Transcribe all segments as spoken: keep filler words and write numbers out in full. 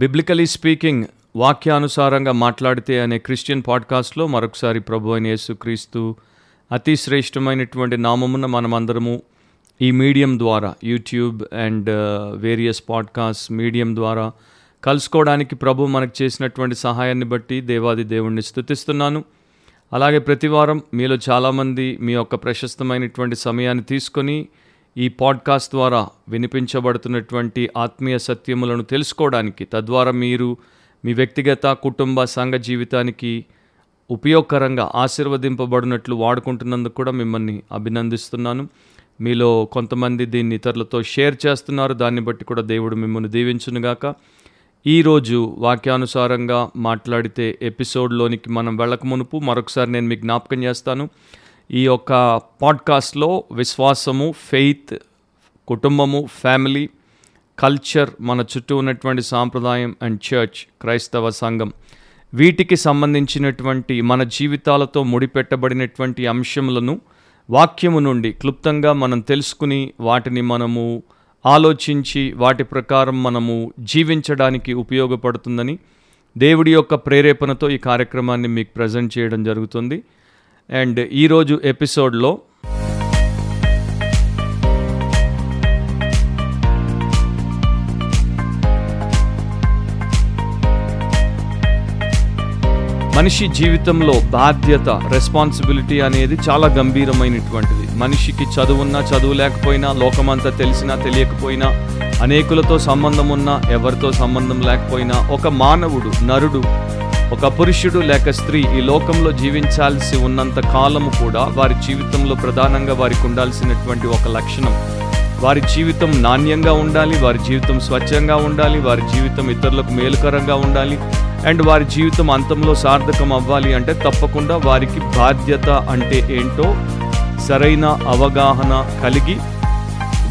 Biblically speaking వాక్యానుసారంగా మాట్లాడితే అనే క్రిస్టియన్ పాడ్కాస్ట్లో మరొకసారి ప్రభు అయిన యేసుక్రీస్తు అతి శ్రేష్టమైనటువంటి నామమున మనమందరము ఈ మీడియం ద్వారా YouTube and various podcast medium ద్వారా కలుసుకోవడానికి ప్రభు మనకు చేసినటువంటి సహాయాన్ని బట్టి దేవాది దేవుణ్ణి స్తుతిస్తున్నాను. అలాగే ప్రతివారం మీలో చాలామంది మీ యొక్క ప్రశస్తమైనటువంటి సమయాన్ని తీసుకొని ఈ పాడ్కాస్ట్ ద్వారా వినిపించబడుతున్నటువంటి ఆత్మీయ సత్యములను తెలుసుకోవడానికి, తద్వారా మీరు మీ వ్యక్తిగత కుటుంబ సంఘ జీవితానికి ఉపయోగకరంగా ఆశీర్వదింపబడినట్లు వాడుకుంటున్నందుకు కూడా మిమ్మల్ని అభినందిస్తున్నాను. మీలో కొంతమంది దీన్ని ఇతరులతో షేర్ చేస్తున్నారు, దాన్ని బట్టి కూడా దేవుడు మిమ్మల్ని దీవించునుగాక. ఈరోజు వాక్యానుసారంగా మాట్లాడితే ఎపిసోడ్లోనికి మనం వెళ్ళక మునుపు మరొకసారి నేను మీకు జ్ఞాపకం చేస్తాను. ఈ యొక్క పాడ్కాస్ట్లో విశ్వాసము, ఫెయిత్, కుటుంబము, ఫ్యామిలీ, కల్చర్, మన చుట్టూ ఉన్నటువంటి సాంప్రదాయం అండ్ చర్చ్, క్రైస్తవ సంఘం, వీటికి సంబంధించినటువంటి మన జీవితాలతో ముడిపెట్టబడినటువంటి అంశములను వాక్యము నుండి క్లుప్తంగా మనం తెలుసుకుని, వాటిని మనము ఆలోచించి, వాటి ప్రకారం మనము జీవించడానికి ఉపయోగపడుతుందని దేవుడి యొక్క ప్రేరేపణతో ఈ కార్యక్రమాన్ని మీకు ప్రజెంట్ చేయడం జరుగుతుంది. అండ్ ఈరోజు ఎపిసోడ్లో మనిషి జీవితంలో బాధ్యత, రెస్పాన్సిబిలిటీ అనేది చాలా గంభీరమైనటువంటిది. మనిషికి చదువున్నా, చదువు లేకపోయినా, లోకమంతా తెలిసినా, తెలియకపోయినా, అనేకులతో సంబంధం ఉన్నా, ఎవరితో సంబంధం లేకపోయినా, ఒక మానవుడు, నరుడు, ఒక పురుషుడు లేక స్త్రీ ఈ లోకంలో జీవించాల్సి ఉన్నంత కాలము కూడా వారి జీవితంలో ప్రధానంగా వారికి ఉండాల్సినటువంటి ఒక లక్షణం, వారి జీవితం నాణ్యంగా ఉండాలి, వారి జీవితం స్వచ్ఛంగా ఉండాలి, వారి జీవితం ఇతరులకు మేలుకరంగా ఉండాలి, అండ్ వారి జీవితం అంతంలో సార్థకం అవ్వాలి అంటే తప్పకుండా వారికి బాధ్యత అంటే ఏంటో సరైన అవగాహన కలిగి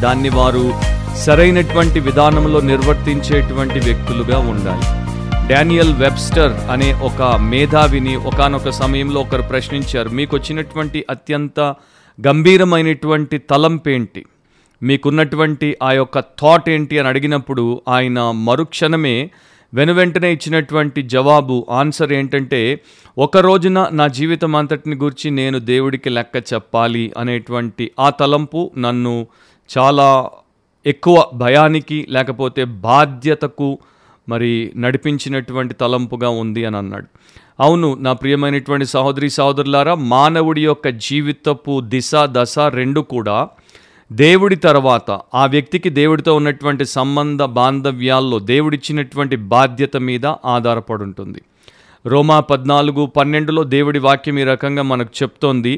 దాన్ని వారు సరైనటువంటి విధానంలో నిర్వర్తించేటువంటి వ్యక్తులుగా ఉండాలి. డానియల్ వెబ్స్టర్ అనే ఒక మేధావిని ఒకానొక సమయంలో ఒకరు ప్రశ్నించారు, మీకు వచ్చినటువంటి అత్యంత గంభీరమైనటువంటి తలంపేంటి, మీకున్నటువంటి ఆ యొక్క థాట్ ఏంటి అని అడిగినప్పుడు ఆయన మరుక్షణమే వెనువెంటనే ఇచ్చినటువంటి జవాబు, ఆన్సర్ ఏంటంటే, ఒక రోజున నా జీవితం అంతటిని గురించి నేను దేవుడికి లెక్క చెప్పాలి అనేటువంటి ఆ తలంపు నన్ను చాలా ఎక్కువ భయానికి లేకపోతే బాధ్యతకు మరి నడిపించినటువంటి తలంపుగా ఉంది అని అన్నాడు. అవును నా ప్రియమైనటువంటి సహోదరి సహోదరులారా, మానవుడి యొక్క జీవితపు దిశ దశ రెండు కూడా దేవుడి తర్వాత ఆ వ్యక్తికి దేవుడితో ఉన్నటువంటి సంబంధ బాంధవ్యాల్లో దేవుడిచ్చినటువంటి బాధ్యత మీద ఆధారపడి ఉంటుంది. రోమా పద్నాలుగు పన్నెండులో దేవుడి వాక్యం ఈ రకంగా మనకు చెప్తోంది,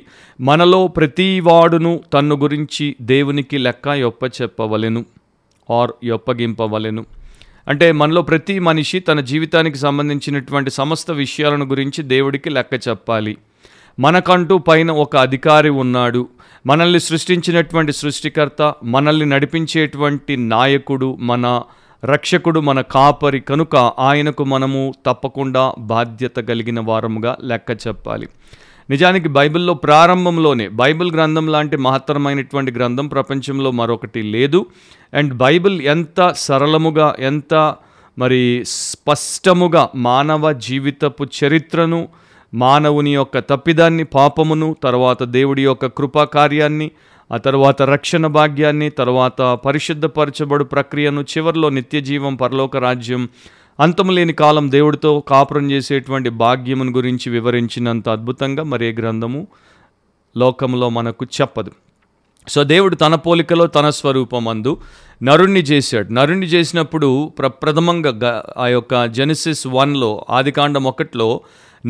మనలో ప్రతి వాడును తన్ను గురించి దేవునికి లెక్క యొప్ప చెప్పవలెను ఆర్ యొప్పగింపవలెను. అంటే మనలో ప్రతి మనిషి తన జీవితానికి సంబంధించినటువంటి సమస్త విషయాలను గురించి దేవుడికి లెక్క చెప్పాలి. మనకంటూ పైన ఒక అధికారి ఉన్నాడు, మనల్ని సృష్టించినటువంటి సృష్టికర్త, మనల్ని నడిపించేటువంటి నాయకుడు, మన రక్షకుడు, మన కాపరి. కనుక ఆయనకు మనము తప్పకుండా బాధ్యత కలిగిన వారముగా లెక్క చెప్పాలి. నిజానికి బైబిల్లో ప్రారంభంలోనే, బైబిల్ గ్రంథం లాంటి మహత్తరమైనటువంటి గ్రంథం ప్రపంచంలో మరొకటి లేదు. అండ్ బైబిల్ ఎంత సరళముగా, ఎంత మరి స్పష్టముగా మానవ జీవితపు చరిత్రను, మానవుని యొక్క తప్పిదాన్ని, పాపమును, తర్వాత దేవుడి యొక్క కృపా కార్యాన్ని, ఆ తర్వాత రక్షణ భాగ్యాన్ని, తర్వాత పరిశుద్ధపరచబడు ప్రక్రియను, చివరిలో నిత్య జీవం, పరలోక రాజ్యం, అంతము లేని కాలం దేవుడితో కాపురం చేసేటువంటి భాగ్యమును గురించి వివరించినంత అద్భుతంగా మరే గ్రంథము లోకంలో మనకు చెప్పదు. సో దేవుడు తన పోలికలో తన స్వరూపమందు నరుణ్ణి చేశాడు. నరుణ్ణి చేసినప్పుడు ప్రప్రథమంగా ఆ యొక్క జెనసిస్ వన్లో, ఆదికాండం ఒకటిలో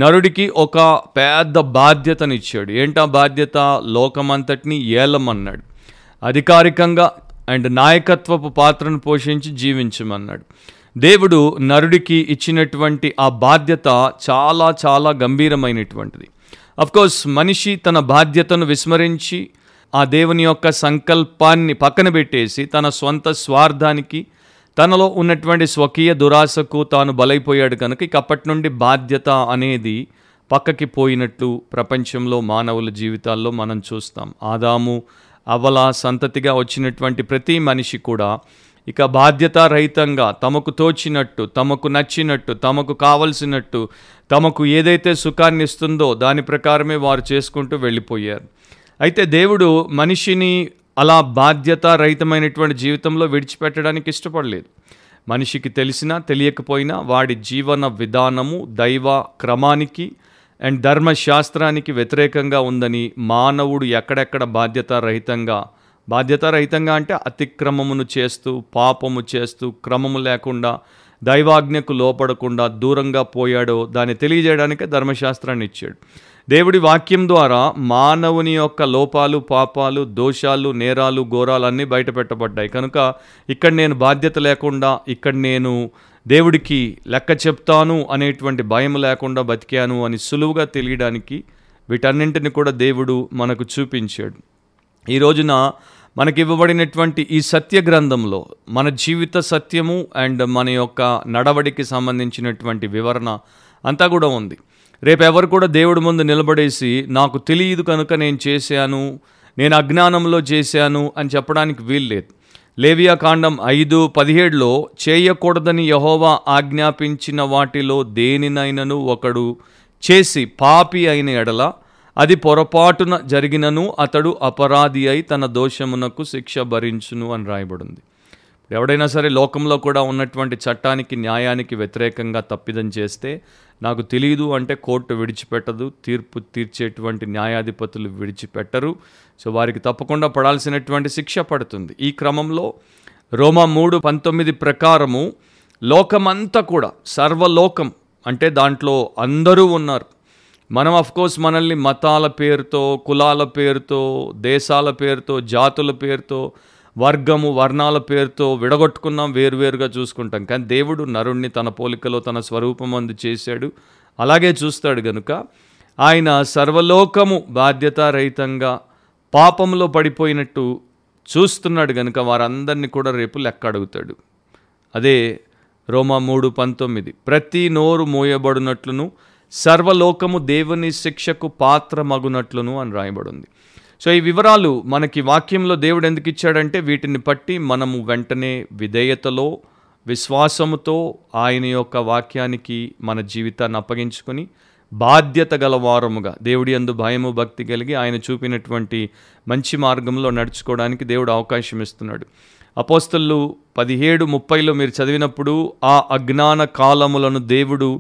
నరుడికి ఒక పెద్ద బాధ్యతనిచ్చాడు. ఏంటా బాధ్యత? లోకమంతటిని ఏలమన్నాడు, అధికారికంగా అండ్ నాయకత్వపు పాత్రను పోషించి జీవించమన్నాడు. దేవుడు నరుడికి ఇచ్చినటువంటి ఆ బాధ్యత చాలా చాలా గంభీరమైనటువంటిది. అఫ్కోర్స్ మనిషి తన బాధ్యతను విస్మరించి ఆ దేవుని యొక్క సంకల్పాన్ని పక్కన పెట్టేసి తన స్వంత స్వార్థానికి, తనలో ఉన్నటువంటి స్వకీయ దురాశకు తాను బలైపోయాడు. కనుక ఇక అప్పటి నుండి బాధ్యత అనేది పక్కకి పోయినట్లు ప్రపంచంలో మానవుల జీవితాల్లో మనం చూస్తాం. ఆదాము, అవ్వల సంతతిగా వచ్చినటువంటి ప్రతి మనిషి కూడా ఇక బాధ్యతారహితంగా తమకు తోచినట్టు, తమకు నచ్చినట్టు, తమకు కావలసినట్టు, తమకు ఏదైతే సుఖాన్ని ఇస్తుందో దాని ప్రకారమే వారు చేసుకుంటూ వెళ్ళిపోయారు. అయితే దేవుడు మనిషిని అలా బాధ్యతారహితమైనటువంటి జీవితంలో విడిచిపెట్టడానికి ఇష్టపడలేదు. మనిషికి తెలిసినా తెలియకపోయినా వాడి జీవన విధానము దైవ క్రమానికి అండ్ ధర్మశాస్త్రానికి వ్యతిరేకంగా ఉందని మానవుడు ఎక్కడెక్కడ బాధ్యతారహితంగా బాధ్యతారహితంగా అంటే అతిక్రమమును చేస్తూ, పాపము చేస్తూ, క్రమము లేకుండా, దైవాజ్ఞకు లోపడకుండా దూరంగా పోయాడో దాన్ని తెలియజేయడానికే ధర్మశాస్త్రాన్ని ఇచ్చాడు. దేవుడి వాక్యం ద్వారా మానవుని యొక్క లోపాలు, పాపాలు, దోషాలు, నేరాలు, ఘోరాలన్నీ బయటపెట్టబడ్డాయి. కనుక ఇక్కడ నేను బాధ్యత లేకుండా, ఇక్కడ నేను దేవుడికి లెక్క చెప్తాను అనేటువంటి భయం లేకుండా బతికాను అని సులువుగా తెలియడానికి వీటన్నింటిని కూడా దేవుడు మనకు చూపించాడు. ఈ రోజున మనకి ఇవ్వబడినటువంటి ఈ సత్య గ్రంథంలో మన జీవిత సత్యము అండ్ మన యొక్క నడవడికి సంబంధించినటువంటి వివరణ అంతా కూడా ఉంది. రేపు ఎవరు కూడా దేవుడి ముందు నిలబడేసి నాకు తెలియదు కనుక నేను చేశాను, నేను అజ్ఞానంలో చేశాను అని చెప్పడానికి వీల్లేదు. లేవియా కాండం ఐదు పదిహేడులో చేయకూడదని యెహోవా ఆజ్ఞాపించిన వాటిలో దేనినైనను ఒకడు చేసి పాపి అయిన ఎడల అది పొరపాటున జరిగినను అతడు అపరాధి అయి తన దోషమునకు శిక్ష భరించును అని రాయబడింది. ఎవడైనా సరే లోకంలో కూడా ఉన్నటువంటి చట్టానికి, న్యాయానికి వ్యతిరేకంగా తప్పిదం చేస్తే నాకు తెలియదు అంటే కోర్టు విడిచిపెట్టదు, తీర్పు తీర్చేటువంటి న్యాయాధిపతులు విడిచిపెట్టరు. సో వారికి తప్పకుండా పడాల్సినటువంటి శిక్ష పడుతుంది. ఈ క్రమంలో రోమా మూడు పంతొమ్మిది ప్రకారము లోకమంతా కూడా, సర్వలోకం అంటే దాంట్లో అందరూ ఉన్నారు. మనం అఫ్కోర్స్ మనల్ని మతాల పేరుతో, కులాల పేరుతో, దేశాల పేరుతో, జాతుల పేరుతో, వర్గము, వర్ణాల పేరుతో విడగొట్టుకున్నాం, వేరువేరుగా చూసుకుంటాం. కానీ దేవుడు నరుణ్ణి తన పోలికలో, తన స్వరూపమందు చేశాడు, అలాగే చూస్తాడు. గనుక ఆయన సర్వలోకము బాధ్యతారహితంగా పాపంలో పడిపోయినట్టు చూస్తున్నాడు. గనుక వారందరినీ కూడా రేపు లెక్క అడుగుతాడు. అదే రోమా మూడు పంతొమ్మిది, ప్రతి నోరు మోయబడినట్లును సర్వలోకము దేవుని శిక్షకు పాత్రమగునట్లును అని రాయబడింది. సో ఈ వివరాలు మనకి వాక్యంలో దేవుడు ఎందుకు ఇచ్చాడంటే వీటిని బట్టి మనము వెంటనే విధేయతలో, విశ్వాసముతో ఆయన యొక్క వాక్యానికి మన జీవితాన్ని అప్పగించుకొని బాధ్యత గలవారముగా, దేవుడి యందు భయము భక్తి కలిగి ఆయన చూపినటువంటి మంచి మార్గంలో నడుచుకోవడానికి దేవుడు అవకాశం ఇస్తున్నాడు. అపోస్తలు పదిహేడు ముప్పైలో మీరు చదివినప్పుడు ఆ అజ్ఞాన కాలములను దేవుడు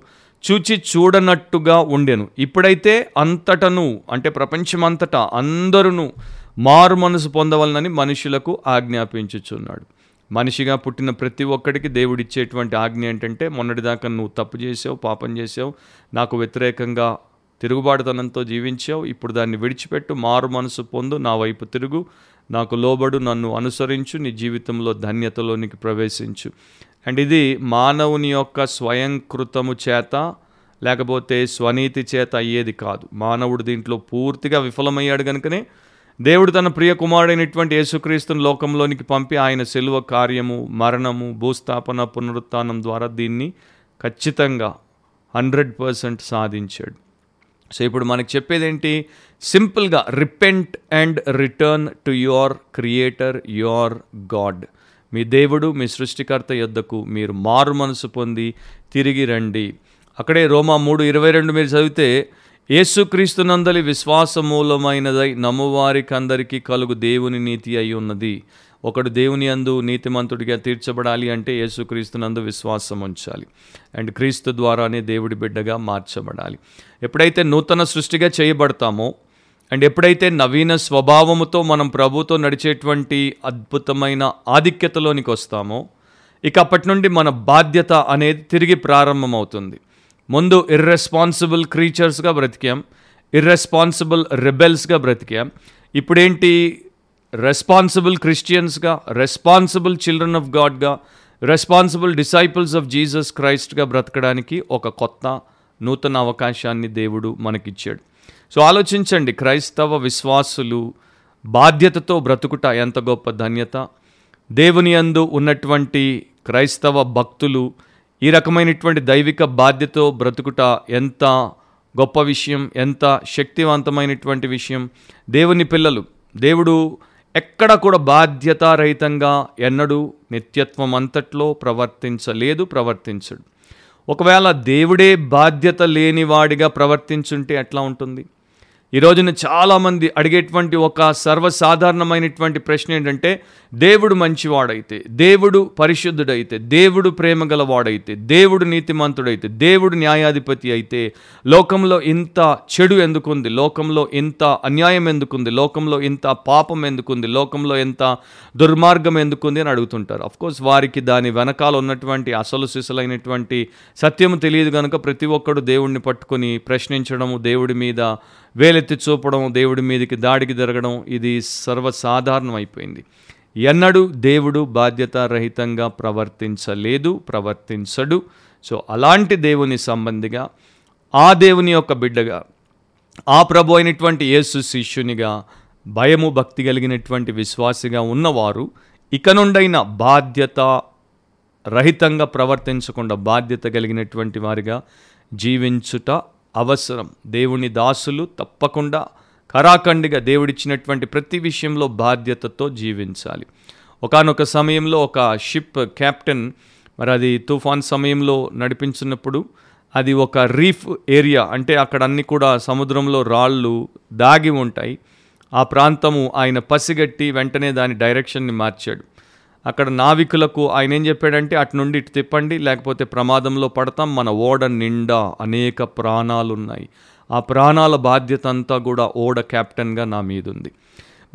చూచి చూడనట్టుగా ఉండెను, ఇప్పుడైతే అంతటను అంటే ప్రపంచమంతటా అందరూ మారు మనసు పొందవలనని మనుషులకు ఆజ్ఞాపించుచున్నాడు. మనిషిగా పుట్టిన ప్రతి ఒక్కడికి దేవుడిచ్చేటువంటి ఆజ్ఞ ఏంటంటే, మొన్నటిదాకా నువ్వు తప్పు చేసావు, పాపం చేసావు, నాకు వ్యతిరేకంగా తిరుగుబాటుతనంతో జీవించావు, ఇప్పుడు దాన్ని విడిచిపెట్టు, మారు మనసు పొందు, నా వైపు తిరుగు, నాకు లోబడు, నన్ను అనుసరించు, నీ జీవితంలో ధన్యతలోనికి ప్రవేశించు. అండ్ ఇది మానవుని యొక్క స్వయంకృతము చేత లేకపోతే స్వనీతి చేత అయ్యేది కాదు. మానవుడు దీంట్లో పూర్తిగా విఫలమయ్యాడు. కనుకనే దేవుడు తన ప్రియ కుమారుడైనటువంటి యేసుక్రీస్తును లోకంలోనికి పంపి ఆయన శిలువ కార్యము, మరణము, భూస్థాపన, పునరుత్థానం ద్వారా దీన్ని ఖచ్చితంగా హండ్రెడ్ పర్సెంట్ సాధించాడు. సో ఇప్పుడు మనకు చెప్పేదేంటి? సింపుల్గా repent and return to your creator, your God. మీ దేవుడు, మీ సృష్టికర్త యొద్దకు మీరు మారు మనసు పొంది తిరిగి రండి. అక్కడే రోమా మూడు ఇరవై రెండు మీరు చదివితే, యేసుక్రీస్తునందలి విశ్వాసమూలమైనదై నమ్మువారికందరికీ కలుగు దేవుని నీతి అయి ఉన్నది. ఒకడు దేవుని యందు నీతిమంతుడిగా తీర్చబడాలి అంటే యేసుక్రీస్తునందు విశ్వాసం ఉంచాలి అండ్ క్రీస్తు ద్వారానే దేవుడి బిడ్డగా మార్చబడాలి. ఎప్పుడైతే నూతన సృష్టిగా చేయబడతామో అండ్ ఎప్పుడైతే నవీన స్వభావముతో మనం ప్రభుతో నడిచేటువంటి అద్భుతమైన ఆధిక్యతలోనికి వస్తామో, ఇక అప్పటి నుండి మన బాధ్యత అనేది తిరిగి ప్రారంభమవుతుంది. ముందు ఇర్రెస్పాన్సిబుల్ క్రీచర్స్గా బ్రతికాం, ఇర్రెస్పాన్సిబుల్ రెబెల్స్గా బ్రతికాం. ఇప్పుడేంటి? రెస్పాన్సిబుల్ క్రిస్టియన్స్గా, రెస్పాన్సిబుల్ చిల్డ్రన్ ఆఫ్ గాడ్గా, రెస్పాన్సిబుల్ డిసైపుల్స్ ఆఫ్ జీసస్ క్రైస్ట్గా బ్రతకడానికి ఒక కొత్త నూతన అవకాశాన్ని దేవుడు మనకిచ్చాడు. సో ఆలోచించండి, క్రైస్తవ విశ్వాసులు బాధ్యతతో బ్రతుకుట ఎంత గొప్ప ధన్యత. దేవుని యందు ఉన్నటువంటి క్రైస్తవ భక్తులు ఈ రకమైనటువంటి దైవిక బాధ్యతతో బ్రతుకుట ఎంత గొప్ప విషయం, ఎంత శక్తివంతమైనటువంటి విషయం. దేవుని పిల్లలు, దేవుడు ఎక్కడ కూడా బాధ్యతారహితంగా ఎన్నడూ నిత్యత్వం అంతట్లో ప్రవర్తించలేదు, ప్రవర్తించడు. ఒకవేళ దేవుడే బాధ్యత లేనివాడిగా ప్రవర్తించుంటే ఎట్లా ఉంటుంది? ఈ రోజున చాలామంది అడిగేటువంటి ఒక సర్వసాధారణమైనటువంటి ప్రశ్న ఏంటంటే, దేవుడు మంచివాడైతే, దేవుడు పరిశుద్ధుడైతే, దేవుడు ప్రేమ గలవాడైతే, దేవుడు నీతిమంతుడైతే, దేవుడు న్యాయాధిపతి అయితే లోకంలో ఇంత చెడు ఎందుకుంది? లోకంలో ఇంత అన్యాయం ఎందుకుంది? లోకంలో ఇంత పాపం ఎందుకుంది? లోకంలో ఇంత దుర్మార్గం ఎందుకుంది అని అడుగుతుంటారు. అఫ్కోర్స్ వారికి దాని వెనకాల ఉన్నటువంటి అసలు సిసలైనటువంటి సత్యం తెలియదు కనుక ప్రతి ఒక్కడు దేవుడిని పట్టుకొని ప్రశ్నించడము, దేవుడి మీద వేలెత్తి చూపడం, దేవుడి మీదకి దాడికి జరగడం ఇది సర్వసాధారణం అయిపోయింది. ఎన్నడూ దేవుడు బాధ్యతారహితంగా ప్రవర్తించలేదు, ప్రవర్తించడు. సో అలాంటి దేవుని సంబంధిగా, ఆ దేవుని యొక్క బిడ్డగా, ఆ ప్రభు అయినటువంటి యేసు శిష్యునిగా, భయము భక్తి కలిగినటువంటి విశ్వాసిగా ఉన్నవారు ఇక నుండైనా బాధ్యత రహితంగా ప్రవర్తించకుండా బాధ్యత కలిగినటువంటి వారిగా జీవించుట అవసరం. దేవుని దాసులు తప్పకుండా కరాఖండిగా దేవుడిచ్చినటువంటి ప్రతి విషయంలో బాధ్యతతో జీవించాలి. ఒకానొక సమయంలో ఒక షిప్ క్యాప్టెన్, మరి అది తుఫాన్ సమయంలో నడిపించినప్పుడు అది ఒక రీఫ్ ఏరియా, అంటే అక్కడ అన్నీ కూడా సముద్రంలో రాళ్ళు దాగి ఉంటాయి. ఆ ప్రాంతము ఆయన పసిగట్టి వెంటనే దాని డైరెక్షన్ని మార్చాడు. అక్కడ నావికులకు ఆయన ఏం చెప్పాడంటే, అటు నుండి ఇటు తిప్పండి, లేకపోతే ప్రమాదంలో పడతాం, మన ఓడ నిండా అనేక ప్రాణాలు ఉన్నాయి, ఆ ప్రాణాల బాధ్యత అంతా కూడా ఓడ క్యాప్టెన్గా నా మీద ఉంది.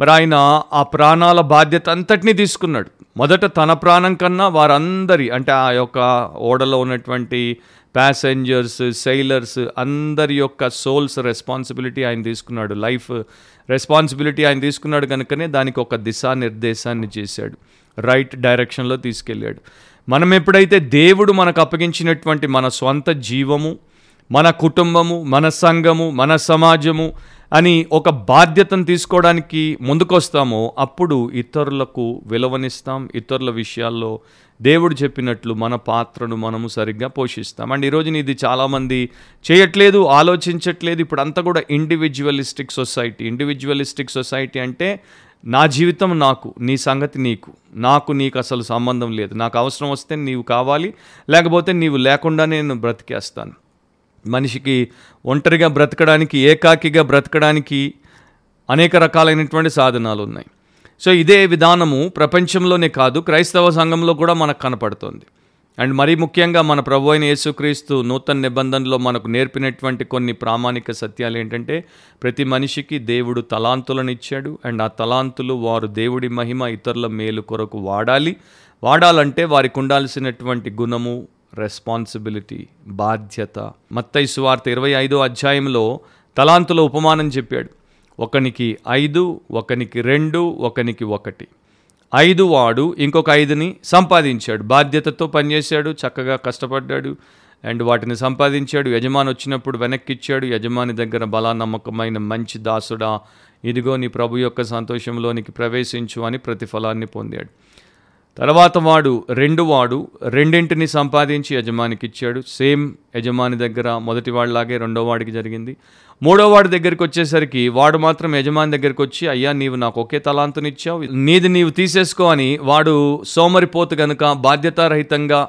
మరి ఆయన ఆ ప్రాణాల బాధ్యత అంతటినీ తీసుకున్నాడు. మొదట తన ప్రాణం కన్నా వారందరి, అంటే ఆ యొక్క ఓడలో ఉన్నటువంటి ప్యాసెంజర్స్, సెయిలర్స్ అందరి యొక్క సోల్స్ రెస్పాన్సిబిలిటీ ఆయన తీసుకున్నాడు, లైఫ్ రెస్పాన్సిబిలిటీ ఆయన తీసుకున్నాడు. కనుకనే దానికి ఒక దిశానిర్దేశాన్ని చేశాడు, రైట్ డైరెక్షన్లో తీసుకెళ్ళాడు. మనం ఎప్పుడైతే దేవుడు మనకు అప్పగించినటువంటి మన స్వంత జీవము, మన కుటుంబము, మన సంఘము, మన సమాజము అని ఒక బాధ్యతను తీసుకోవడానికి ముందుకొస్తామో అప్పుడు ఇతరులకు విలువనిస్తాం, ఇతరుల విషయాల్లో దేవుడు చెప్పినట్లు మన పాత్రను మనము సరిగ్గా పోషిస్తాం. అండ్ ఈరోజున ఇది చాలామంది చేయట్లేదు, ఆలోచించట్లేదు. ఇప్పుడు అంతా కూడా ఇండివిజువలిస్టిక్ సొసైటీ. ఇండివిజువలిస్టిక్ సొసైటీ అంటే నా జీవితం నాకు, నీ సంగతి నీకు, నాకు నీకు అసలు సంబంధం లేదు, నాకు అవసరం వస్తే నీవు కావాలి, లేకపోతే నీవు లేకుండా నేను బ్రతికేస్తాను. మనిషికి ఒంటరిగా బ్రతకడానికి, ఏకాకిగా బ్రతకడానికి అనేక రకాలైనటువంటి సాధనాలు ఉన్నాయి. సో ఇదే విధానము ప్రపంచంలోనే కాదు, క్రైస్తవ సంఘంలో కూడా మనకు కనపడుతుంది. అండ్ మరీ ముఖ్యంగా మన ప్రభు అయిన యేసుక్రీస్తు నూతన నిబంధనలో మనకు నేర్పినటువంటి కొన్ని ప్రామాణిక సత్యాలు ఏంటంటే, ప్రతి మనిషికి దేవుడు తలాంతులను ఇచ్చాడు. అండ్ ఆ తలాంతులు వారు దేవుడి మహిమ, ఇతరుల మేలు కొరకు వాడాలి. వాడాలంటే వారికి ఉండాల్సినటువంటి గుణము, రెస్పాన్సిబిలిటీ, బాధ్యత. మత్తయి సువార్త ఇరవై ఐదో అధ్యాయంలో తలాంతుల ఉపమానం చెప్పాడు. ఒకనికి ఐదు, ఒకనికి రెండు, ఒకనికి ఒకటి. ఐదు వాడు ఇంకొక ఐదుని సంపాదించాడు, బాధ్యతతో పనిచేశాడు, చక్కగా కష్టపడ్డాడు, అండ్ వాటిని సంపాదించాడు. యజమాని వచ్చినప్పుడు వెనక్కి ఇచ్చాడు. యజమాని దగ్గర బలా నమ్మకమైన మంచి దాసుడా, ఇదిగో నీ ప్రభు యొక్క సంతోషంలోనికి ప్రవేశించు అని ప్రతిఫలాన్ని పొందాడు. తర్వాత వాడు రెండు వాడు రెండింటిని సంపాదించి యజమానికి ఇచ్చాడు. సేమ్ యజమాని దగ్గర మొదటి వాడిలాగే రెండో వాడికి జరిగింది. మూడో వాడి దగ్గరికి వచ్చేసరికి వాడు మాత్రం యజమాని దగ్గరికి వచ్చి, అయ్యా నీవు నాకు ఒకే తలాంతునిచ్చావు, నీది నీవు తీసేసుకో అని వాడు సోమరిపోతు కనుక బాధ్యతారహితంగా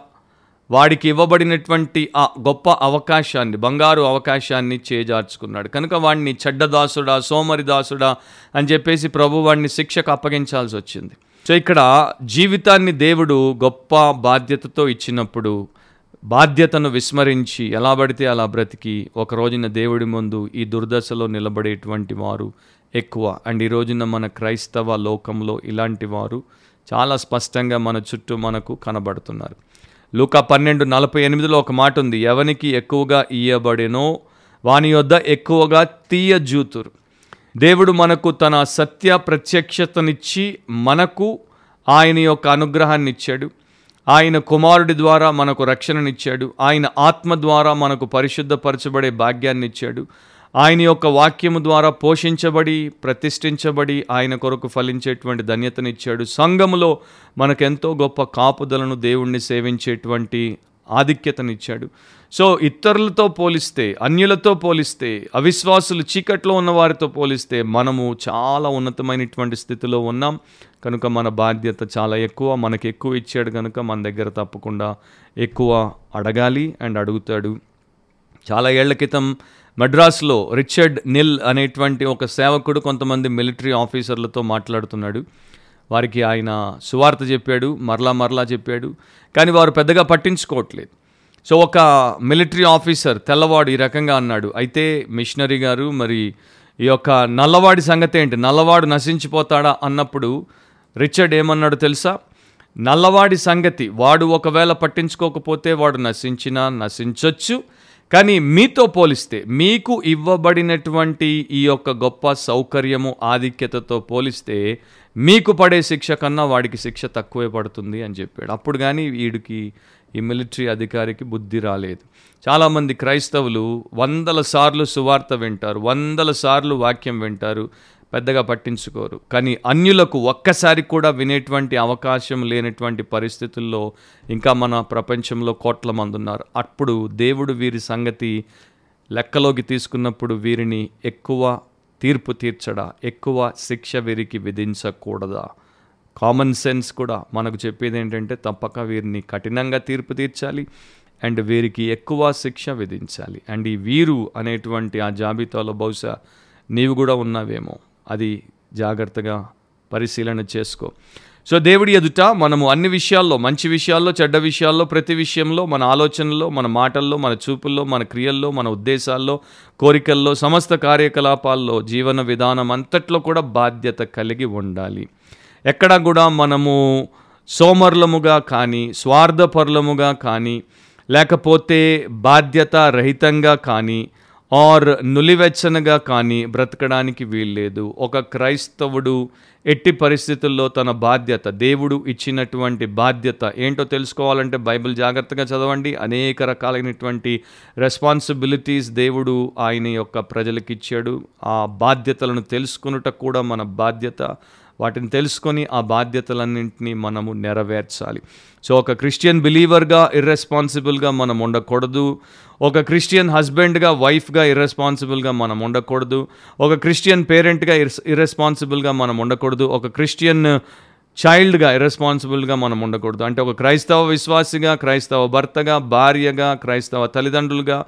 వాడికి ఇవ్వబడినటువంటి ఆ గొప్ప అవకాశాన్ని, బంగారు అవకాశాన్ని చేజార్చుకున్నాడు. కనుక వాడిని చెడ్డదాసుడా, సోమరిదాసుడా అని చెప్పేసి ప్రభు వాడిని శిక్షకు అప్పగించాల్సి వచ్చింది. సో ఇక్కడ జీవితాన్ని దేవుడు గొప్ప బాధ్యతతో ఇచ్చినప్పుడు బాధ్యతను విస్మరించి ఎలా పడితే అలా బ్రతికి ఒక రోజున దేవుడి ముందు ఈ దుర్దశలో నిలబడేటువంటి వారు ఎక్కువ. అండ్ ఈ రోజున మన క్రైస్తవ లోకంలో ఇలాంటి వారు చాలా స్పష్టంగా మన చుట్టూ మనకు కనబడుతున్నారు. లూకా పన్నెండు నలభై ఎనిమిదిలో ఒక మాట ఉంది, ఎవనికి ఎక్కువగా ఇయ్యబడెనో వాని యొద్ద ఎక్కువగా తీయజూతురు. దేవుడు మనకు తన సత్య ప్రత్యక్షతనిచ్చి మనకు ఆయన యొక్క అనుగ్రహాన్ని ఇచ్చాడు. ఆయన కుమారుడి ద్వారా మనకు రక్షణనిచ్చాడు. ఆయన ఆత్మ ద్వారా మనకు పరిశుద్ధపరచబడే భాగ్యాన్ని ఇచ్చాడు. ఆయన యొక్క వాక్యము ద్వారా పోషించబడి, ప్రతిష్ఠించబడి ఆయన కొరకు ఫలించేటువంటి ధన్యతనిచ్చాడు. సంఘములో మనకెంతో గొప్ప కాపుదలను, దేవుణ్ణి సేవించేటువంటి ఆధిక్యతనిచ్చాడు. సో ఇతరులతో పోలిస్తే, అన్యులతో పోలిస్తే, అవిశ్వాసులు చీకట్లో ఉన్నవారితో పోలిస్తే మనము చాలా ఉన్నతమైనటువంటి స్థితిలో ఉన్నాం కనుక మన బాధ్యత చాలా ఎక్కువ. మనకు ఎక్కువ ఇచ్చాడు కనుక మన దగ్గర తప్పకుండా ఎక్కువ అడగాలి అండ్ అడుగుతాడు. చాలా ఏళ్ల క్రితం మద్రాసులో రిచర్డ్ నిల్ అనేటువంటి ఒక సేవకుడు కొంతమంది మిలిటరీ ఆఫీసర్లతో మాట్లాడుతున్నాడు. వారికి ఆయన సువార్త చెప్పాడు, మరలా మరలా చెప్పాడు, కానీ వారు పెద్దగా పట్టించుకోవట్లేదు. సో ఒక మిలిటరీ ఆఫీసర్ తెల్లవాడు ఈ రకంగా అన్నాడు, అయితే మిషనరీ గారు మరి ఈ యొక్క నల్లవాడి సంగతి ఏంటి, నల్లవాడు నశించిపోతాడా అన్నప్పుడు రిచర్డ్ ఏమన్నాడు తెలుసా, నల్లవాడి సంగతి వాడు ఒకవేళ పట్టించుకోకపోతే వాడు నశించినా నశించవచ్చు, కానీ మీతో పోలిస్తే, మీకు ఇవ్వబడినటువంటి ఈ యొక్క గొప్ప సౌకర్యము ఆధిక్యతతో పోలిస్తే మీకు పడే శిక్ష కన్నా వాడికి శిక్ష తక్కువే పడుతుంది అని చెప్పాడు. అప్పుడు కానీ వీడికి, ఈ మిలిటరీ అధికారికి బుద్ధి రాలేదు. చాలామంది క్రైస్తవులు వందల సార్లు సువార్త వింటారు, వందల సార్లు వాక్యం వింటారు, పెద్దగా పట్టించుకోరు. కానీ అన్యులకు ఒక్కసారి కూడా వినేటువంటి అవకాశం లేనటువంటి పరిస్థితుల్లో ఇంకా మన ప్రపంచంలో కోట్ల మంది ఉన్నారు. అప్పుడు దేవుడు వీరి సంగతి లెక్కలోకి తీసుకున్నప్పుడు వీరిని ఎక్కువ తీర్పు తీర్చడా, ఎక్కువ శిక్ష వీరికి విధించకూడదా? కామన్ సెన్స్ కూడా మనకు చెప్పేది ఏంటంటే తప్పక వీరిని కఠినంగా తీర్పు తీర్చాలి అండ్ వీరికి ఎక్కువ శిక్ష విధించాలి. అండ్ ఈ వీరు అనేటువంటి ఆ జాబితాలో బహుశా నీవు కూడా ఉన్నావేమో, అది జాగ్రత్తగా పరిశీలన చేసుకో. సో దేవుడి ఎదుట మనము అన్ని విషయాల్లో, మంచి విషయాల్లో, చెడ్డ విషయాల్లో, ప్రతి విషయంలో, మన ఆలోచనలో, మన మాటల్లో, మన చూపుల్లో, మన క్రియల్లో, మన ఉద్దేశాల్లో, కోరికల్లో, సమస్త కార్యకలాపాల్లో, జీవన విధానం అంతట్లో కూడా బాధ్యత కలిగి ఉండాలి. ఎక్కడ కూడా మనము సోమర్లముగా కానీ, స్వార్థపరులముగా కానీ, లేకపోతే బాధ్యత రహితంగా కానీ, ఆర్ నులివెచ్చనగా కానీ బ్రతకడానికి వీల్లేదు. ఒక క్రైస్తవుడు ఎట్టి పరిస్థితుల్లో తన బాధ్యత, దేవుడు ఇచ్చినటువంటి బాధ్యత ఏంటో తెలుసుకోవాలంటే బైబిల్ జాగ్రత్తగా చదవండి. అనేక రకాలైనటువంటి రెస్పాన్సిబిలిటీస్ దేవుడు ఆయన యొక్క ప్రజలకు ఇచ్చాడు. ఆ బాధ్యతలను తెలుసుకునుట కూడా మన బాధ్యత. వాటిని తెలుసుకొని ఆ బాధ్యతలన్నింటినీ మనము నెరవేర్చాలి. సో ఒక క్రిస్టియన్ బిలీవర్గా ఇర్రెస్పాన్సిబుల్గా మనం ఉండకూడదు. ఒక క్రిస్టియన్ హస్బెండ్గా, వైఫ్గా ఇర్రెస్పాన్సిబుల్గా మనం ఉండకూడదు. ఒక క్రిస్టియన్ పేరెంట్గా ఇర్ ఇర్రెస్పాన్సిబుల్గా మనం ఉండకూడదు. ఒక క్రిస్టియన్ చైల్డ్గా ఇర్రెస్పాన్సిబుల్గా మనం ఉండకూడదు. అంటే ఒక క్రైస్తవ విశ్వాసిగా, క్రైస్తవ భర్తగా, భార్యగా, క్రైస్తవ తల్లిదండ్రులుగా,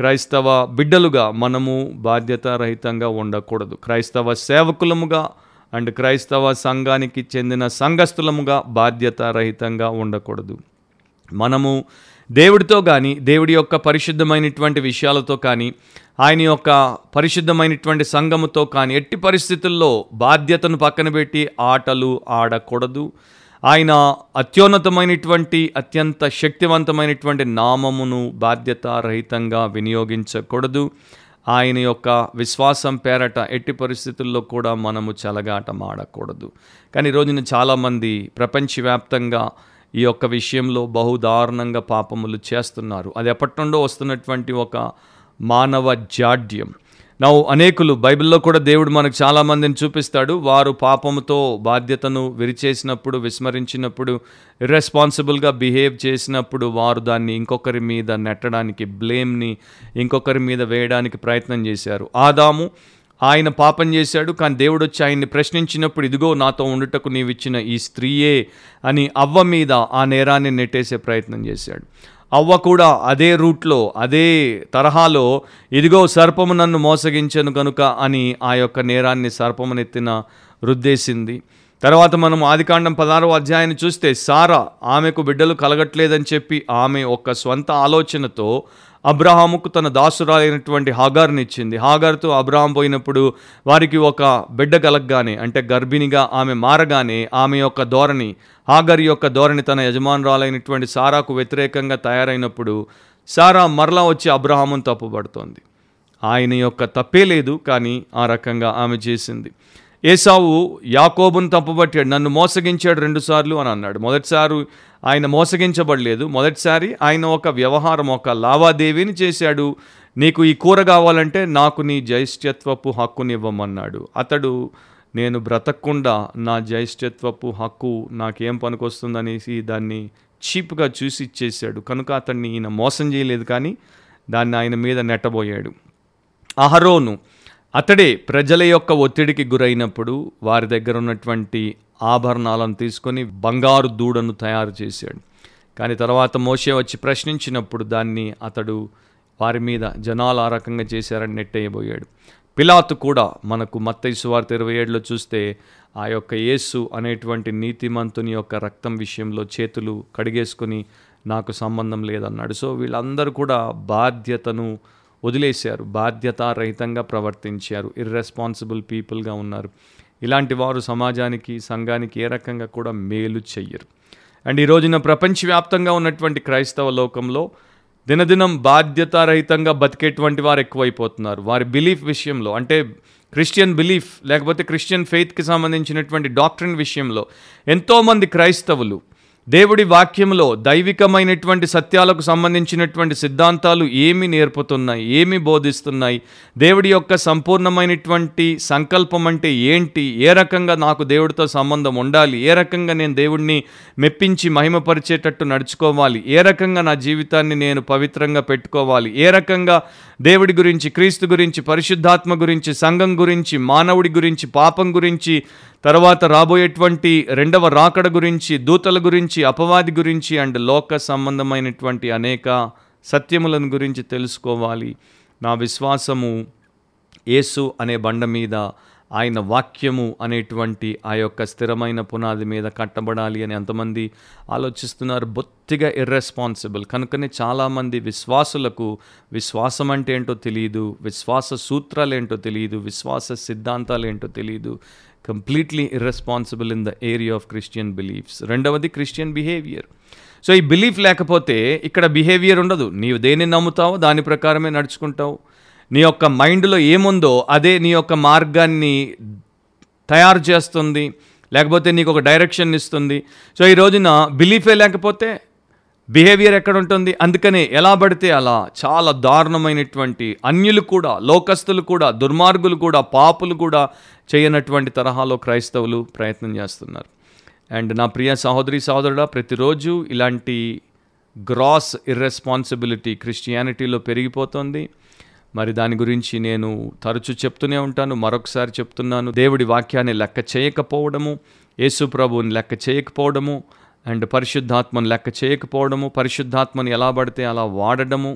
క్రైస్తవ బిడ్డలుగా మనము బాధ్యతారహితంగా ఉండకూడదు. క్రైస్తవ సేవకులముగా అండ్ క్రైస్తవ సంఘానికి చెందిన సంఘస్థులముగా బాధ్యతారహితంగా ఉండకూడదు. మనము దేవుడితో కానీ, దేవుడి యొక్క పరిశుద్ధమైనటువంటి విషయాలతో కానీ, ఆయన యొక్క పరిశుద్ధమైనటువంటి సంఘముతో కానీ ఎట్టి పరిస్థితుల్లో బాధ్యతను పక్కన పెట్టి ఆటలు ఆడకూడదు. ఆయన అత్యున్నతమైనటువంటి, అత్యంత శక్తివంతమైనటువంటి నామమును బాధ్యతారహితంగా వినియోగించకూడదు. ఆయన యొక్క విశ్వాసం పేరట ఎట్టి పరిస్థితుల్లో కూడా మనము చెలగాటమాడకూడదు. కానీ రోజున చాలామంది ప్రపంచవ్యాప్తంగా ఈ యొక్క విషయంలో బహుదారుణంగా పాపములు చేస్తున్నారు. అది ఎప్పటి నుండో వస్తున్నటువంటి ఒక మానవ జాడ్యం. నా అనేకులు బైబిల్లో కూడా దేవుడు మనకు చాలామందిని చూపిస్తాడు, వారు పాపముతో బాధ్యతను విరిచేసినప్పుడు, విస్మరించినప్పుడు, ఇర్రెస్పాన్సిబుల్గా బిహేవ్ చేసినప్పుడు వారు దాన్ని ఇంకొకరి మీద నెట్టడానికి, బ్లేమ్ని ఇంకొకరి మీద వేయడానికి ప్రయత్నం చేశారు. ఆదాము ఆయన పాపం చేశాడు, కానీ దేవుడు వచ్చి ఆయన్ని ప్రశ్నించినప్పుడు ఇదిగో నాతో ఉండుటకు నీవిచ్చిన ఈ స్త్రీయే అని అవ్వ మీద ఆ నేరాన్ని నెట్టేసే ప్రయత్నం చేశాడు. అవ్వ కూడా అదే రూట్లో, అదే తరహాలో ఇదిగో సర్పము నన్ను మోసగించను కనుక అని ఆ యొక్క నేరాన్ని సర్పమునెత్తిన రుద్దేసింది. తర్వాత మనం ఆదికాండం పదహారో అధ్యాయాన్ని చూస్తే సారా ఆమెకు బిడ్డలు కలగట్లేదని చెప్పి ఆమె ఒక స్వంత ఆలోచనతో అబ్రహాముకు తన దాసురాలైనటువంటి హాగార్ని ఇచ్చింది. హాగార్తో అబ్రహాం పోయినప్పుడు వారికి ఒక బిడ్డ కలగగానే, అంటే గర్భిణిగా ఆమె మారగానే ఆమె యొక్క ధోరణి, హాగార్ యొక్క ధోరణి తన యజమానురాలైనటువంటి సారాకు వ్యతిరేకంగా తయారైనప్పుడు సారా మరలా వచ్చి అబ్రహామును తప్పుపడుతోంది. ఆయన యొక్క తప్పే లేదు, కానీ ఆ రకంగా ఆమె చేసింది. ఏసావు యాకోబును తప్పుపట్టాడు, నన్ను మోసగించాడు రెండుసార్లు అని అన్నాడు. మొదటిసారి ఆయన మోసగించబడలేదు, మొదటిసారి ఆయన ఒక వ్యవహారం, ఒక లావాదేవీని చేశాడు. నీకు ఈ కూర కావాలంటే నాకు నీ జైష్ఠత్వపు హక్కునివ్వమన్నాడు. అతడు నేను బ్రతకకుండా నా జైష్ఠత్వపు హక్కు నాకేం పనికొస్తుందనేసి దాన్ని చీప్గా చూసి ఇచ్చేశాడు. కనుక అతన్ని ఈయన మోసం చేయలేదు, కానీ దాన్ని ఆయన మీద నెట్టబోయాడు. అహరోను అతడే ప్రజల యొక్క ఒత్తిడికి గురైనప్పుడు వారి దగ్గర ఉన్నటువంటి ఆభరణాలను తీసుకొని బంగారు దూడను తయారు చేశాడు. కానీ తర్వాత మోషే వచ్చి ప్రశ్నించినప్పుడు దాన్ని అతడు వారి మీద జనాలు ఆ రకంగా చేశారని నెట్టేయబోయాడు. పిలాతు కూడా మనకు మత్తయి సువార్త ఇరవై ఏడులో చూస్తే ఆ యొక్క యేసు అనేటువంటి నీతిమంతుని యొక్క రక్తం విషయంలో చేతులు కడిగేసుకుని నాకు సంబంధం లేదన్నాడు. సో వీళ్ళందరూ కూడా బాధ్యతను వదిలేశారు, బాధ్యతారహితంగా ప్రవర్తించారు, ఇర్రెస్పాన్సిబుల్ పీపుల్గా ఉన్నారు. ఇలాంటి వారు సమాజానికి, సంఘానికి ఏ రకంగా కూడా మేలు చెయ్యరు. అండ్ ఈ రోజున ప్రపంచవ్యాప్తంగా ఉన్నటువంటి క్రైస్తవ లోకంలో దినదినం బాధ్యతారహితంగా బతికేటువంటి వారు ఎక్కువైపోతున్నారు. వారి బిలీఫ్ విషయంలో, అంటే క్రిస్టియన్ బిలీఫ్ లేకపోతే క్రిస్టియన్ ఫెయిత్కి సంబంధించినటువంటి డాక్ట్రిన్ విషయంలో ఎంతోమంది క్రైస్తవులు దేవుడి వాక్యంలో దైవికమైనటువంటి సత్యాలకు సంబంధించినటువంటి సిద్ధాంతాలు ఏమి నేర్పుతున్నాయి, ఏమి బోధిస్తున్నాయి, దేవుడి యొక్క సంపూర్ణమైనటువంటి సంకల్పం అంటే ఏంటి, ఏ రకంగా నాకు దేవుడితో సంబంధం ఉండాలి, ఏ రకంగా నేను దేవుడిని మెప్పించి మహిమపరిచేటట్టు నడుచుకోవాలి, ఏ రకంగా నా జీవితాన్ని నేను పవిత్రంగా పెట్టుకోవాలి, ఏ రకంగా దేవుడి గురించి, క్రీస్తు గురించి, పరిశుద్ధాత్మ గురించి, సంఘం గురించి, మానవుడి గురించి, పాపం గురించి, తర్వాత రాబోయేటువంటి రెండవ రాకడ గురించి, దూతల గురించి, అపవాది గురించి అండ్ లోక సంబంధమైనటువంటి అనేక సత్యములను గురించి తెలుసుకోవాలి. నా విశ్వాసము యేసు అనే బండ మీద, ఆయన వాక్యము అనేటువంటి ఆ యొక్క స్థిరమైన పునాది మీద కట్టబడాలి అని ఎంతమంది ఆలోచిస్తున్నారు? బొత్తిగా ఇర్రెస్పాన్సిబుల్. కనుకనే చాలామంది విశ్వాసులకు విశ్వాసం అంటే ఏంటో తెలియదు, విశ్వాస సూత్రాలు ఏంటో తెలియదు, విశ్వాస సిద్ధాంతాలు ఏంటో తెలియదు. Completely irresponsible in the area of Christian beliefs. రెండవది క్రిస్టియన్ బిహేవియర్. సో ఈ బిలీఫ్ లేకపోతే ఇక్కడ బిహేవియర్ ఉండదు. నీవు దేన్ని నమ్ముతావో దాని ప్రకారమే నడుచుకుంటావు. నీ యొక్క మైండ్లో ఏముందో అదే నీ యొక్క మార్గాన్ని తయారు చేస్తుంది, లేకపోతే నీకు ఒక డైరెక్షన్ ఇస్తుంది. సో ఈ రోజున బిలీఫే లేకపోతే బిహేవియర్ ఎక్కడ ఉంటుంది? అందుకనే ఎలా పడితే అలా చాలా దారుణమైనటువంటి అన్యులు కూడా, లోకస్తులు కూడా, దుర్మార్గులు కూడా, పాపులు కూడా చేయనటువంటి తరహాలో క్రైస్తవులు ప్రయత్నం చేస్తున్నారు. అండ్ నా ప్రియ సహోదరి సహోదరుడా, ప్రతిరోజు ఇలాంటి గ్రాస్ ఇర్రెస్పాన్సిబిలిటీ క్రిస్టియానిటీలో పెరిగిపోతుంది. మరి దాని గురించి నేను తరచూ చెప్తూనే ఉంటాను, మరొకసారి చెప్తున్నాను. దేవుడి వాక్యాన్ని లెక్క చేయకపోవడము, యేసు ప్రభువుని లెక్క చేయకపోవడము అండ్ పరిశుద్ధాత్మను లెక్క చేయకపోవడము, పరిశుద్ధాత్మను ఎలా పడితే అలా వాడడము,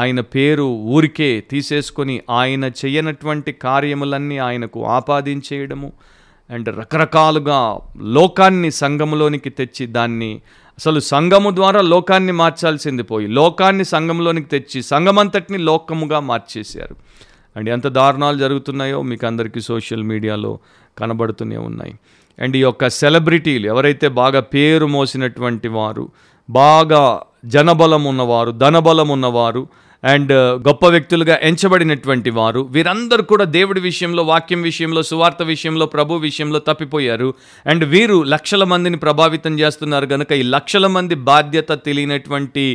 ఆయన పేరు ఊరికే తీసేసుకొని ఆయన చేయనటువంటి కార్యములన్నీ ఆయనకు ఆపాదించేయడము అండ్ రకరకాలుగా లోకాన్ని సంఘములోనికి తెచ్చి, దాన్ని అసలు సంఘము ద్వారా లోకాన్ని మార్చాల్సింది పోయి లోకాన్ని సంఘంలోనికి తెచ్చి సంఘమంతటిని లోకముగా మార్చేశారు. అండ్ ఎంత దారుణాలు జరుగుతున్నాయో మీకు అందరికీ సోషల్ మీడియాలో కనబడుతూనే ఉన్నాయి. అండ్ ఈ యొక్క సెలబ్రిటీలు ఎవరైతే బాగా పేరు మోసినటువంటి వారు, బాగా జనబలం ఉన్నవారు, ధనబలం ఉన్నవారు అండ్ గొప్ప వ్యక్తులుగా ఎంచబడినటువంటి వారు, వీరందరూ కూడా దేవుడి విషయంలో, వాక్యం విషయంలో, సువార్త విషయంలో, ప్రభు విషయంలో తప్పిపోయారు. అండ్ వీరు లక్షల మందిని ప్రభావితం చేస్తున్నారు. కనుక ఈ లక్షల మంది బాధ్యత తెలియనటువంటి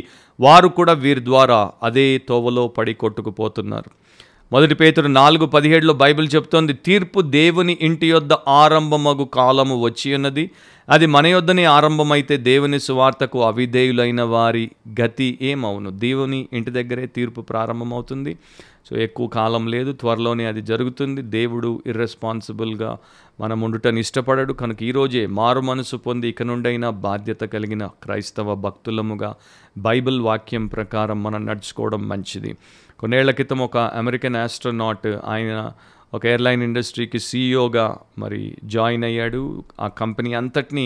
వారు కూడా వీరి ద్వారా అదే తోవలో పడి కొట్టుకుపోతున్నారు. మొదటి పేతురు నాలుగు పదిహేడులో బైబిల్ చెప్తోంది, తీర్పు దేవుని ఇంటి యొద్ద ఆరంభమగు కాలము వచ్చి ఉన్నది, అది మన యొద్దనే ఆరంభమైతే దేవుని సువార్తకు అవిధేయులైన వారి గతి ఏమవును? దేవుని ఇంటి దగ్గరే తీర్పు ప్రారంభమవుతుంది. సో ఎక్కువ కాలం లేదు, త్వరలోనే అది జరుగుతుంది. దేవుడు ఇర్రెస్పాన్సిబుల్గా మనం ఉండటని ఇష్టపడడు. కనుక ఈరోజే మారు మనసు పొంది ఇక నుండైనా బాధ్యత కలిగిన క్రైస్తవ భక్తులముగా బైబిల్ వాక్యం ప్రకారం మనం నడుచుకోవడం మంచిది. కొన్నేళ్ల క్రితం ఒక అమెరికన్ ఆస్ట్రోనాట్, ఆయన ఒక ఎయిర్లైన్ ఇండస్ట్రీకి సీఈఓగా మరి జాయిన్ అయ్యాడు. ఆ కంపెనీ అంతటినీ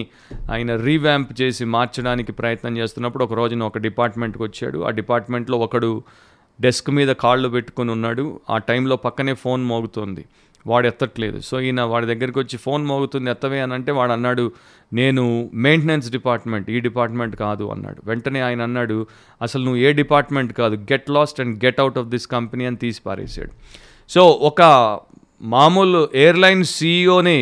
ఆయన రీవ్యాంప్ చేసి మార్చడానికి ప్రయత్నం చేస్తున్నప్పుడు ఒక రోజున ఒక డిపార్ట్మెంట్కి వచ్చాడు. ఆ డిపార్ట్మెంట్లో ఒకడు డెస్క్ మీద కాళ్ళు పెట్టుకుని ఉన్నాడు. ఆ టైంలో పక్కనే ఫోన్ మోగుతుంది, వాడు ఎత్తట్లేదు. సో ఈయన వాడి దగ్గరికి వచ్చి, ఫోన్ మోగుతుంది ఎత్తవే అని అంటే వాడు అన్నాడు, నేను మెయింటెనెన్స్ డిపార్ట్మెంట్, ఈ డిపార్ట్మెంట్ కాదు అన్నాడు. వెంటనే ఆయన అన్నాడు, అసలు నువ్వు ఏ డిపార్ట్మెంట్ కాదు, get lost and get out of this company అని తీసి పారేశాడు. సో ఒక మామూలు ఎయిర్లైన్ సీఈఓనే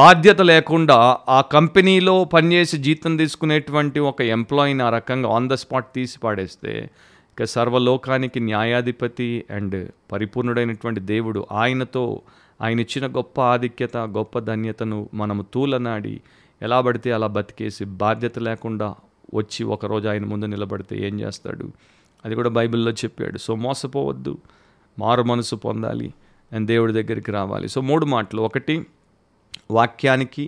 బాధ్యత లేకుండా ఆ కంపెనీలో పనిచేసి జీతం తీసుకునేటువంటి ఒక ఎంప్లాయీని ఆ రకంగా ఆన్ ద స్పాట్ తీసి పాడేస్తే, ఇక సర్వలోకానికి న్యాయాధిపతి అండ్ పరిపూర్ణుడైనటువంటి దేవుడు, ఆయనతో ఆయన ఇచ్చిన గొప్ప ఆధిక్యత, గొప్ప ధన్యతను మనము తూలనాడి ఎలా పడితే అలా బతికేసి బాధ్యత లేకుండా వచ్చి ఒకరోజు ఆయన ముందు నిలబడితే ఏం చేస్తాడు? అది కూడా బైబిల్లో చెప్పాడు. సో మోసపోవద్దు, మారు మనసు పొందాలి, అండ్ దేవుడి దగ్గరికి రావాలి. సో మూడు మాటలు, ఒకటి వాక్యానికి,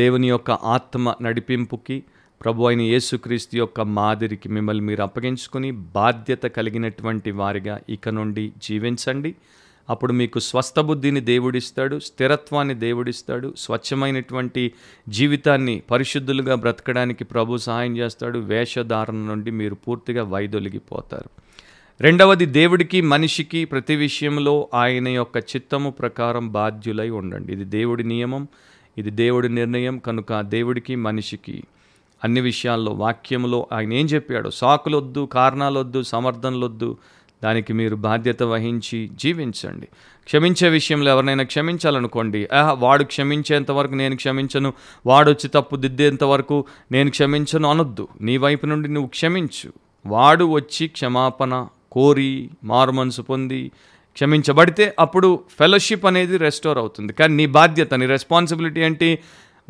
దేవుని యొక్క ఆత్మ నడిపింపుకి, ప్రభు అయిన యేసుక్రీస్తు యొక్క మాదిరికి మిమ్మల్ని మీరు అప్పగించుకుని బాధ్యత కలిగినటువంటి వారిగా ఇక నుండి జీవించండి. అప్పుడు మీకు స్వస్థ బుద్ధిని దేవుడిస్తాడు, స్థిరత్వాన్ని దేవుడిస్తాడు, స్వచ్ఛమైనటువంటి జీవితాన్ని పరిశుద్ధులుగా బ్రతకడానికి ప్రభు సహాయం చేస్తాడు. వేషధారణ నుండి మీరు పూర్తిగా వైదొలిగిపోతారు. రెండవది, దేవుడికి మనిషికి ప్రతి విషయంలో ఆయన యొక్క చిత్తము ప్రకారం బాధ్యులై ఉండండి. ఇది దేవుడి నియమం, ఇది దేవుడి నిర్ణయం. కనుక దేవుడికి మనిషికి అన్ని విషయాల్లో వాక్యంలో ఆయన ఏం చెప్పాడో, సాకులొద్దు, కారణాలొద్దు, సమర్థనలొద్దు, దానికి మీరు బాధ్యత వహించి జీవించండి. క్షమించే విషయంలో ఎవరినైనా క్షమించాలనుకోండి, ఆహా వాడు క్షమించేంతవరకు నేను క్షమించను, వాడు వచ్చి తప్పు దిద్దేంతవరకు నేను క్షమించను అనొద్దు. నీ వైపు నుండి నువ్వు క్షమించు. వాడు వచ్చి క్షమాపణ కోరి మారు మనసు పొంది క్షమించబడితే అప్పుడు ఫెలోషిప్ అనేది రెస్టోర్ అవుతుంది. కానీ నీ బాధ్యత, నీ రెస్పాన్సిబిలిటీ ఏంటి?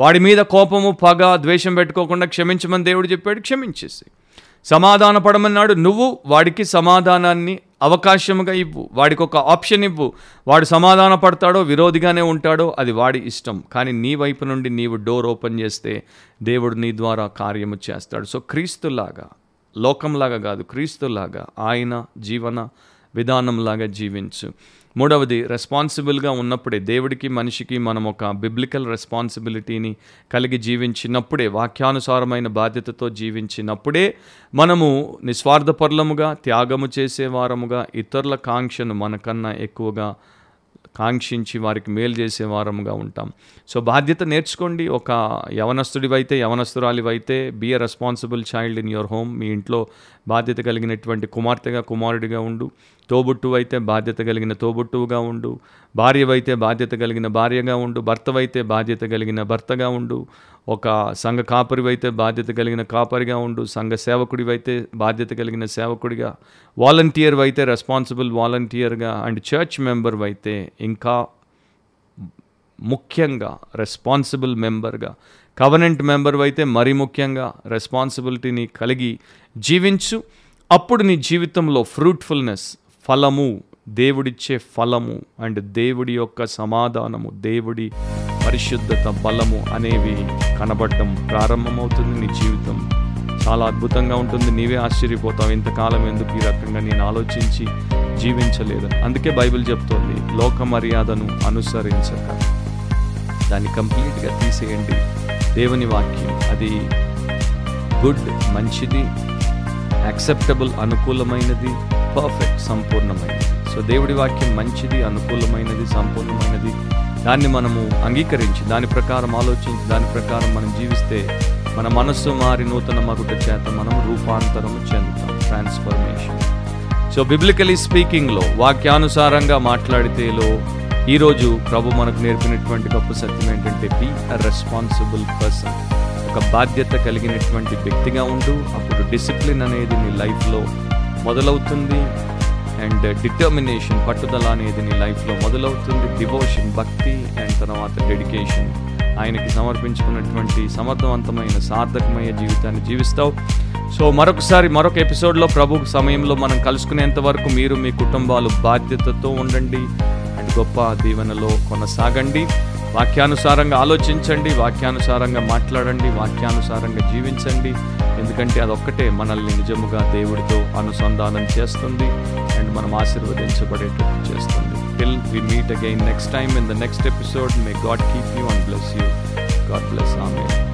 వాడి మీద కోపము, పగ, ద్వేషం పెట్టుకోకుండా క్షమించమని దేవుడు చెప్పాడు, క్షమించేసి సమాధాన పడమన్నాడు. నువ్వు వాడికి సమాధానాన్ని అవకాశముగా ఇవ్వు, వాడికి ఒక ఆప్షన్ ఇవ్వు. వాడు సమాధాన పడతాడో విరోధిగానే ఉంటాడో అది వాడి ఇష్టం. కానీ నీ వైపు నుండి నీవు డోర్ ఓపెన్ చేస్తే దేవుడు నీ ద్వారా కార్యము చేస్తాడు. సో క్రీస్తులాగా, లోకంలాగా కాదు, క్రీస్తులాగా ఆయన జీవన విధానంలాగా జీవించు. మూడవది, రెస్పాన్సిబుల్గా ఉన్నప్పుడే, దేవుడికి మనిషికి మనం ఒక బిబ్లికల్ రెస్పాన్సిబిలిటీని కలిగి జీవించినప్పుడే, వాక్యానుసారమైన బాధ్యతతో జీవించినప్పుడే మనము నిస్వార్థపరులముగా, త్యాగము చేసేవారముగా, ఇతరుల కాంక్షను మనకన్నా ఎక్కువగా కాంక్షించి వారికి మేలు చేసేవారముగా ఉంటాం. సో బాధ్యత నేర్చుకోండి. ఒక యవనస్తుడివైతే, యవనస్తురాలివైతే, be a responsible child in your home. మీ ఇంట్లో బాధ్యత కలిగినటువంటి కుమార్తెగా కుమారుడిగా ఉండు. తోబుట్టువైతే బాధ్యత కలిగిన తోబుట్టువుగా ఉండు. భార్యవైతే బాధ్యత కలిగిన భార్యగా ఉండు. భర్తవైతే బాధ్యత కలిగిన భర్తగా ఉండు. ఒక సంఘ కాపరివైతే బాధ్యత కలిగిన కాపరిగా ఉండు. సంఘ సేవకుడివైతే బాధ్యత కలిగిన సేవకుడిగా, వాలంటీర్ అయితే రెస్పాన్సిబుల్ వాలంటీర్గా, అండ్ చర్చ్ మెంబర్ అయితే ఇంకా ముఖ్యంగా రెస్పాన్సిబుల్ మెంబర్గా, కవనెంట్ మెంబర్ అయితే మరీ ముఖ్యంగా రెస్పాన్సిబిలిటీని కలిగి జీవించు. అప్పుడు నీ జీవితంలో ఫ్రూట్ఫుల్నెస్, ఫలము, దేవుడిచ్చే ఫలము, అండ్ దేవుడి యొక్క సమాధానము, దేవుడి పరిశుద్ధత, బలము అనేవి కనబడటం ప్రారంభమవుతుంది. నీ జీవితం చాలా అద్భుతంగా ఉంటుంది. నీవే ఆశ్చర్యపోతావు, ఇంతకాలం ఎందుకు ఈ రకంగా నేను ఆలోచించి జీవించలేదు. అందుకే బైబిల్ చెప్తోంది, లోక మర్యాదను అనుసరించక దాన్ని కంప్లీట్గా తీసేయండి. దేవుని వాక్యం అది గుడ్, మంచిది, యాక్సెప్టబుల్, అనుకూలమైనది, పర్ఫెక్ట్, సంపూర్ణమైనది. సో దేవుడి వాక్యం మంచిది, అనుకూలమైనది, సంపూర్ణమైనది. దాన్ని మనము అంగీకరించి దాని ప్రకారం ఆలోచించి దాని ప్రకారం మనం జీవిస్తే మన మనస్సు మారి నూతన మగుట చేత మనం రూపాంతరము చెందుతాం, ట్రాన్స్ఫర్మేషన్. సో బిబ్లికలీ స్పీకింగ్లో వాక్యానుసారంగా మాట్లాడితేలో ఈరోజు ప్రభు మనకు నేర్పినటువంటి గొప్ప సత్యం ఏంటంటే, బీ అ రెస్పాన్సిబుల్ పర్సన్. ఒక బాధ్యత కలిగినటువంటి వ్యక్తిగా ఉండు. అప్పుడు డిసిప్లిన్ అనేది నీ లైఫ్లో మొదలవుతుంది, అండ్ డిటర్మినేషన్, పట్టుదల అనేది నీ లైఫ్లో మొదలవుతుంది, డివోషన్, భక్తి, అండ్ తర్వాత డెడికేషన్. ఆయనకి సమర్పించుకున్నటువంటి సమర్థవంతమైన సార్థకమైన జీవితాన్ని జీవిస్తావు. సో మరొకసారి మరొక ఎపిసోడ్లో ప్రభు సమయంలో మనం కలుసుకునేంత వరకు మీరు మీ కుటుంబాలు బాధ్యతతో ఉండండి, అండ్ గొప్ప దీవెనలో కొనసాగండి. వాక్యానుసారంగా ఆలోచించండి, వాక్యానుసారంగా మాట్లాడండి, వాక్యానుసారంగా జీవించండి. ఎందుకంటే అదొక్కటే మనల్ని నిజముగా దేవుడితో అనుసంధానం చేస్తుంది, అండ్ మనం ఆశీర్వదించబడేటట్టు చేస్తుంది. Till we meet again next time in the next episode, may God keep you and bless you. God bless. Amen.